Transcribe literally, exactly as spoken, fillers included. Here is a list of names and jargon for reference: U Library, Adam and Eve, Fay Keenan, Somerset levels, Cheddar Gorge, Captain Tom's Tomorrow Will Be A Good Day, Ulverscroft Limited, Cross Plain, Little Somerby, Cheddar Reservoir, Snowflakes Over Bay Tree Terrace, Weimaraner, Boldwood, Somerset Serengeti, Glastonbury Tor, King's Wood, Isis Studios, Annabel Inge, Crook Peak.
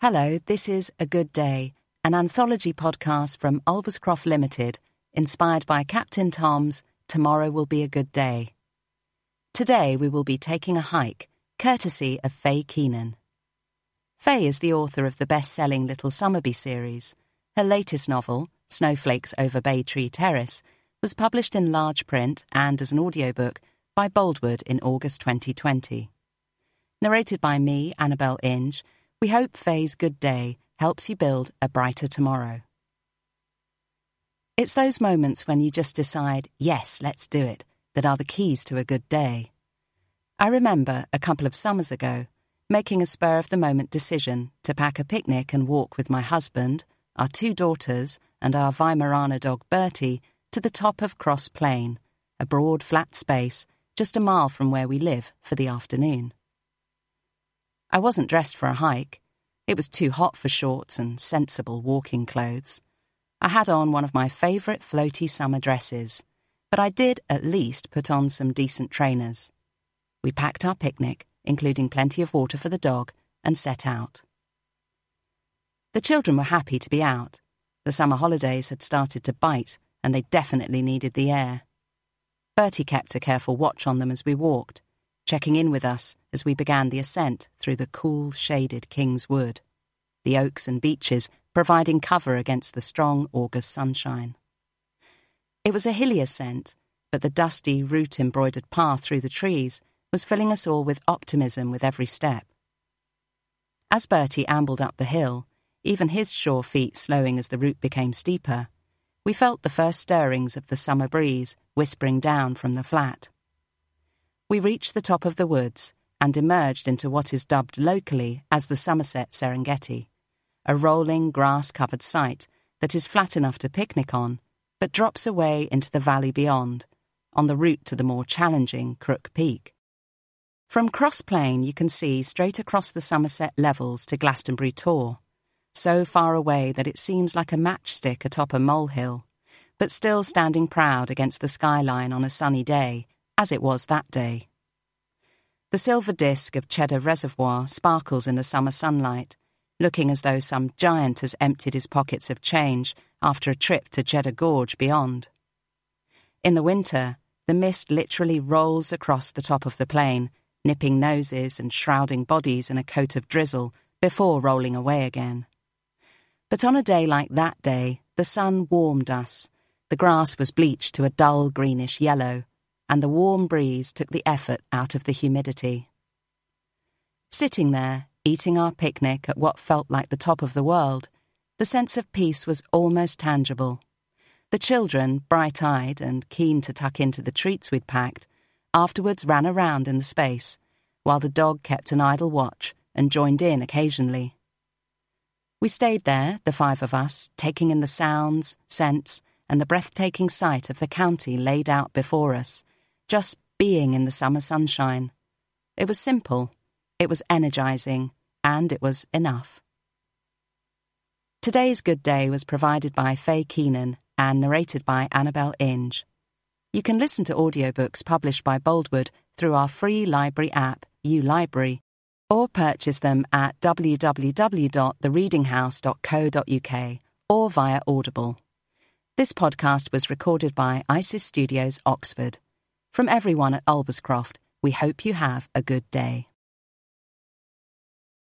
Hello, this is A Good Day, an anthology podcast from Ulverscroft Limited, inspired by Captain Tom's Tomorrow Will Be A Good Day. Today we will be taking a hike, courtesy of Fay Keenan. Fay is the author of the best-selling Little Somerby series. Her latest novel, Snowflakes Over Bay Tree Terrace, was published in large print and as an audiobook by Boldwood in August twenty twenty. Narrated by me, Annabel Inge, we hope Fay's Good Day helps you build a brighter tomorrow. It's those moments when you just decide, yes, let's do it, that are the keys to a good day. I remember, a couple of summers ago, making a spur-of-the-moment decision to pack a picnic and walk with my husband, our two daughters, and our Weimaraner dog Bertie to the top of Cross Plain, a broad, flat space just a mile from where we live, for the afternoon. I wasn't dressed for a hike. It was too hot for shorts and sensible walking clothes. I had on one of my favourite floaty summer dresses, but I did at least put on some decent trainers. We packed our picnic, including plenty of water for the dog, and set out. The children were happy to be out. The summer holidays had started to bite, and they definitely needed the air. Bertie kept a careful watch on them as we walked, checking in with us as we began the ascent through the cool, shaded King's Wood, the oaks and beeches providing cover against the strong August sunshine. It was a hilly ascent, but the dusty, root-embroidered path through the trees was filling us all with optimism with every step. As Bertie ambled up the hill, even his sure feet slowing as the route became steeper, we felt the first stirrings of the summer breeze whispering down from the flat. We reached the top of the woods and emerged into what is dubbed locally as the Somerset Serengeti, a rolling, grass-covered site that is flat enough to picnic on, but drops away into the valley beyond, on the route to the more challenging Crook Peak. From Cross Plain you can see straight across the Somerset levels to Glastonbury Tor, so far away that it seems like a matchstick atop a molehill, but still standing proud against the skyline on a sunny day, as it was that day. The silver disk of Cheddar Reservoir sparkles in the summer sunlight, looking as though some giant has emptied his pockets of change after a trip to Cheddar Gorge beyond. In the winter, the mist literally rolls across the top of the plain, nipping noses and shrouding bodies in a coat of drizzle before rolling away again. But on a day like that day, the sun warmed us, the grass was bleached to a dull greenish yellow, and the warm breeze took the effort out of the humidity. Sitting there, eating our picnic at what felt like the top of the world, the sense of peace was almost tangible. The children, bright-eyed and keen to tuck into the treats we'd packed, afterwards ran around in the space, while the dog kept an idle watch and joined in occasionally. We stayed there, the five of us, taking in the sounds, scents, and the breathtaking sight of the county laid out before us, just being in the summer sunshine. It was simple, it was energising, and it was enough. Today's Good Day was provided by Fay Keenan and narrated by Annabel Inge. You can listen to audiobooks published by Boldwood through our free library app, U Library, or purchase them at w w w dot the reading house dot co dot u k or via Audible. This podcast was recorded by Isis Studios, Oxford. From everyone at Ulverscroft, we hope you have a good day.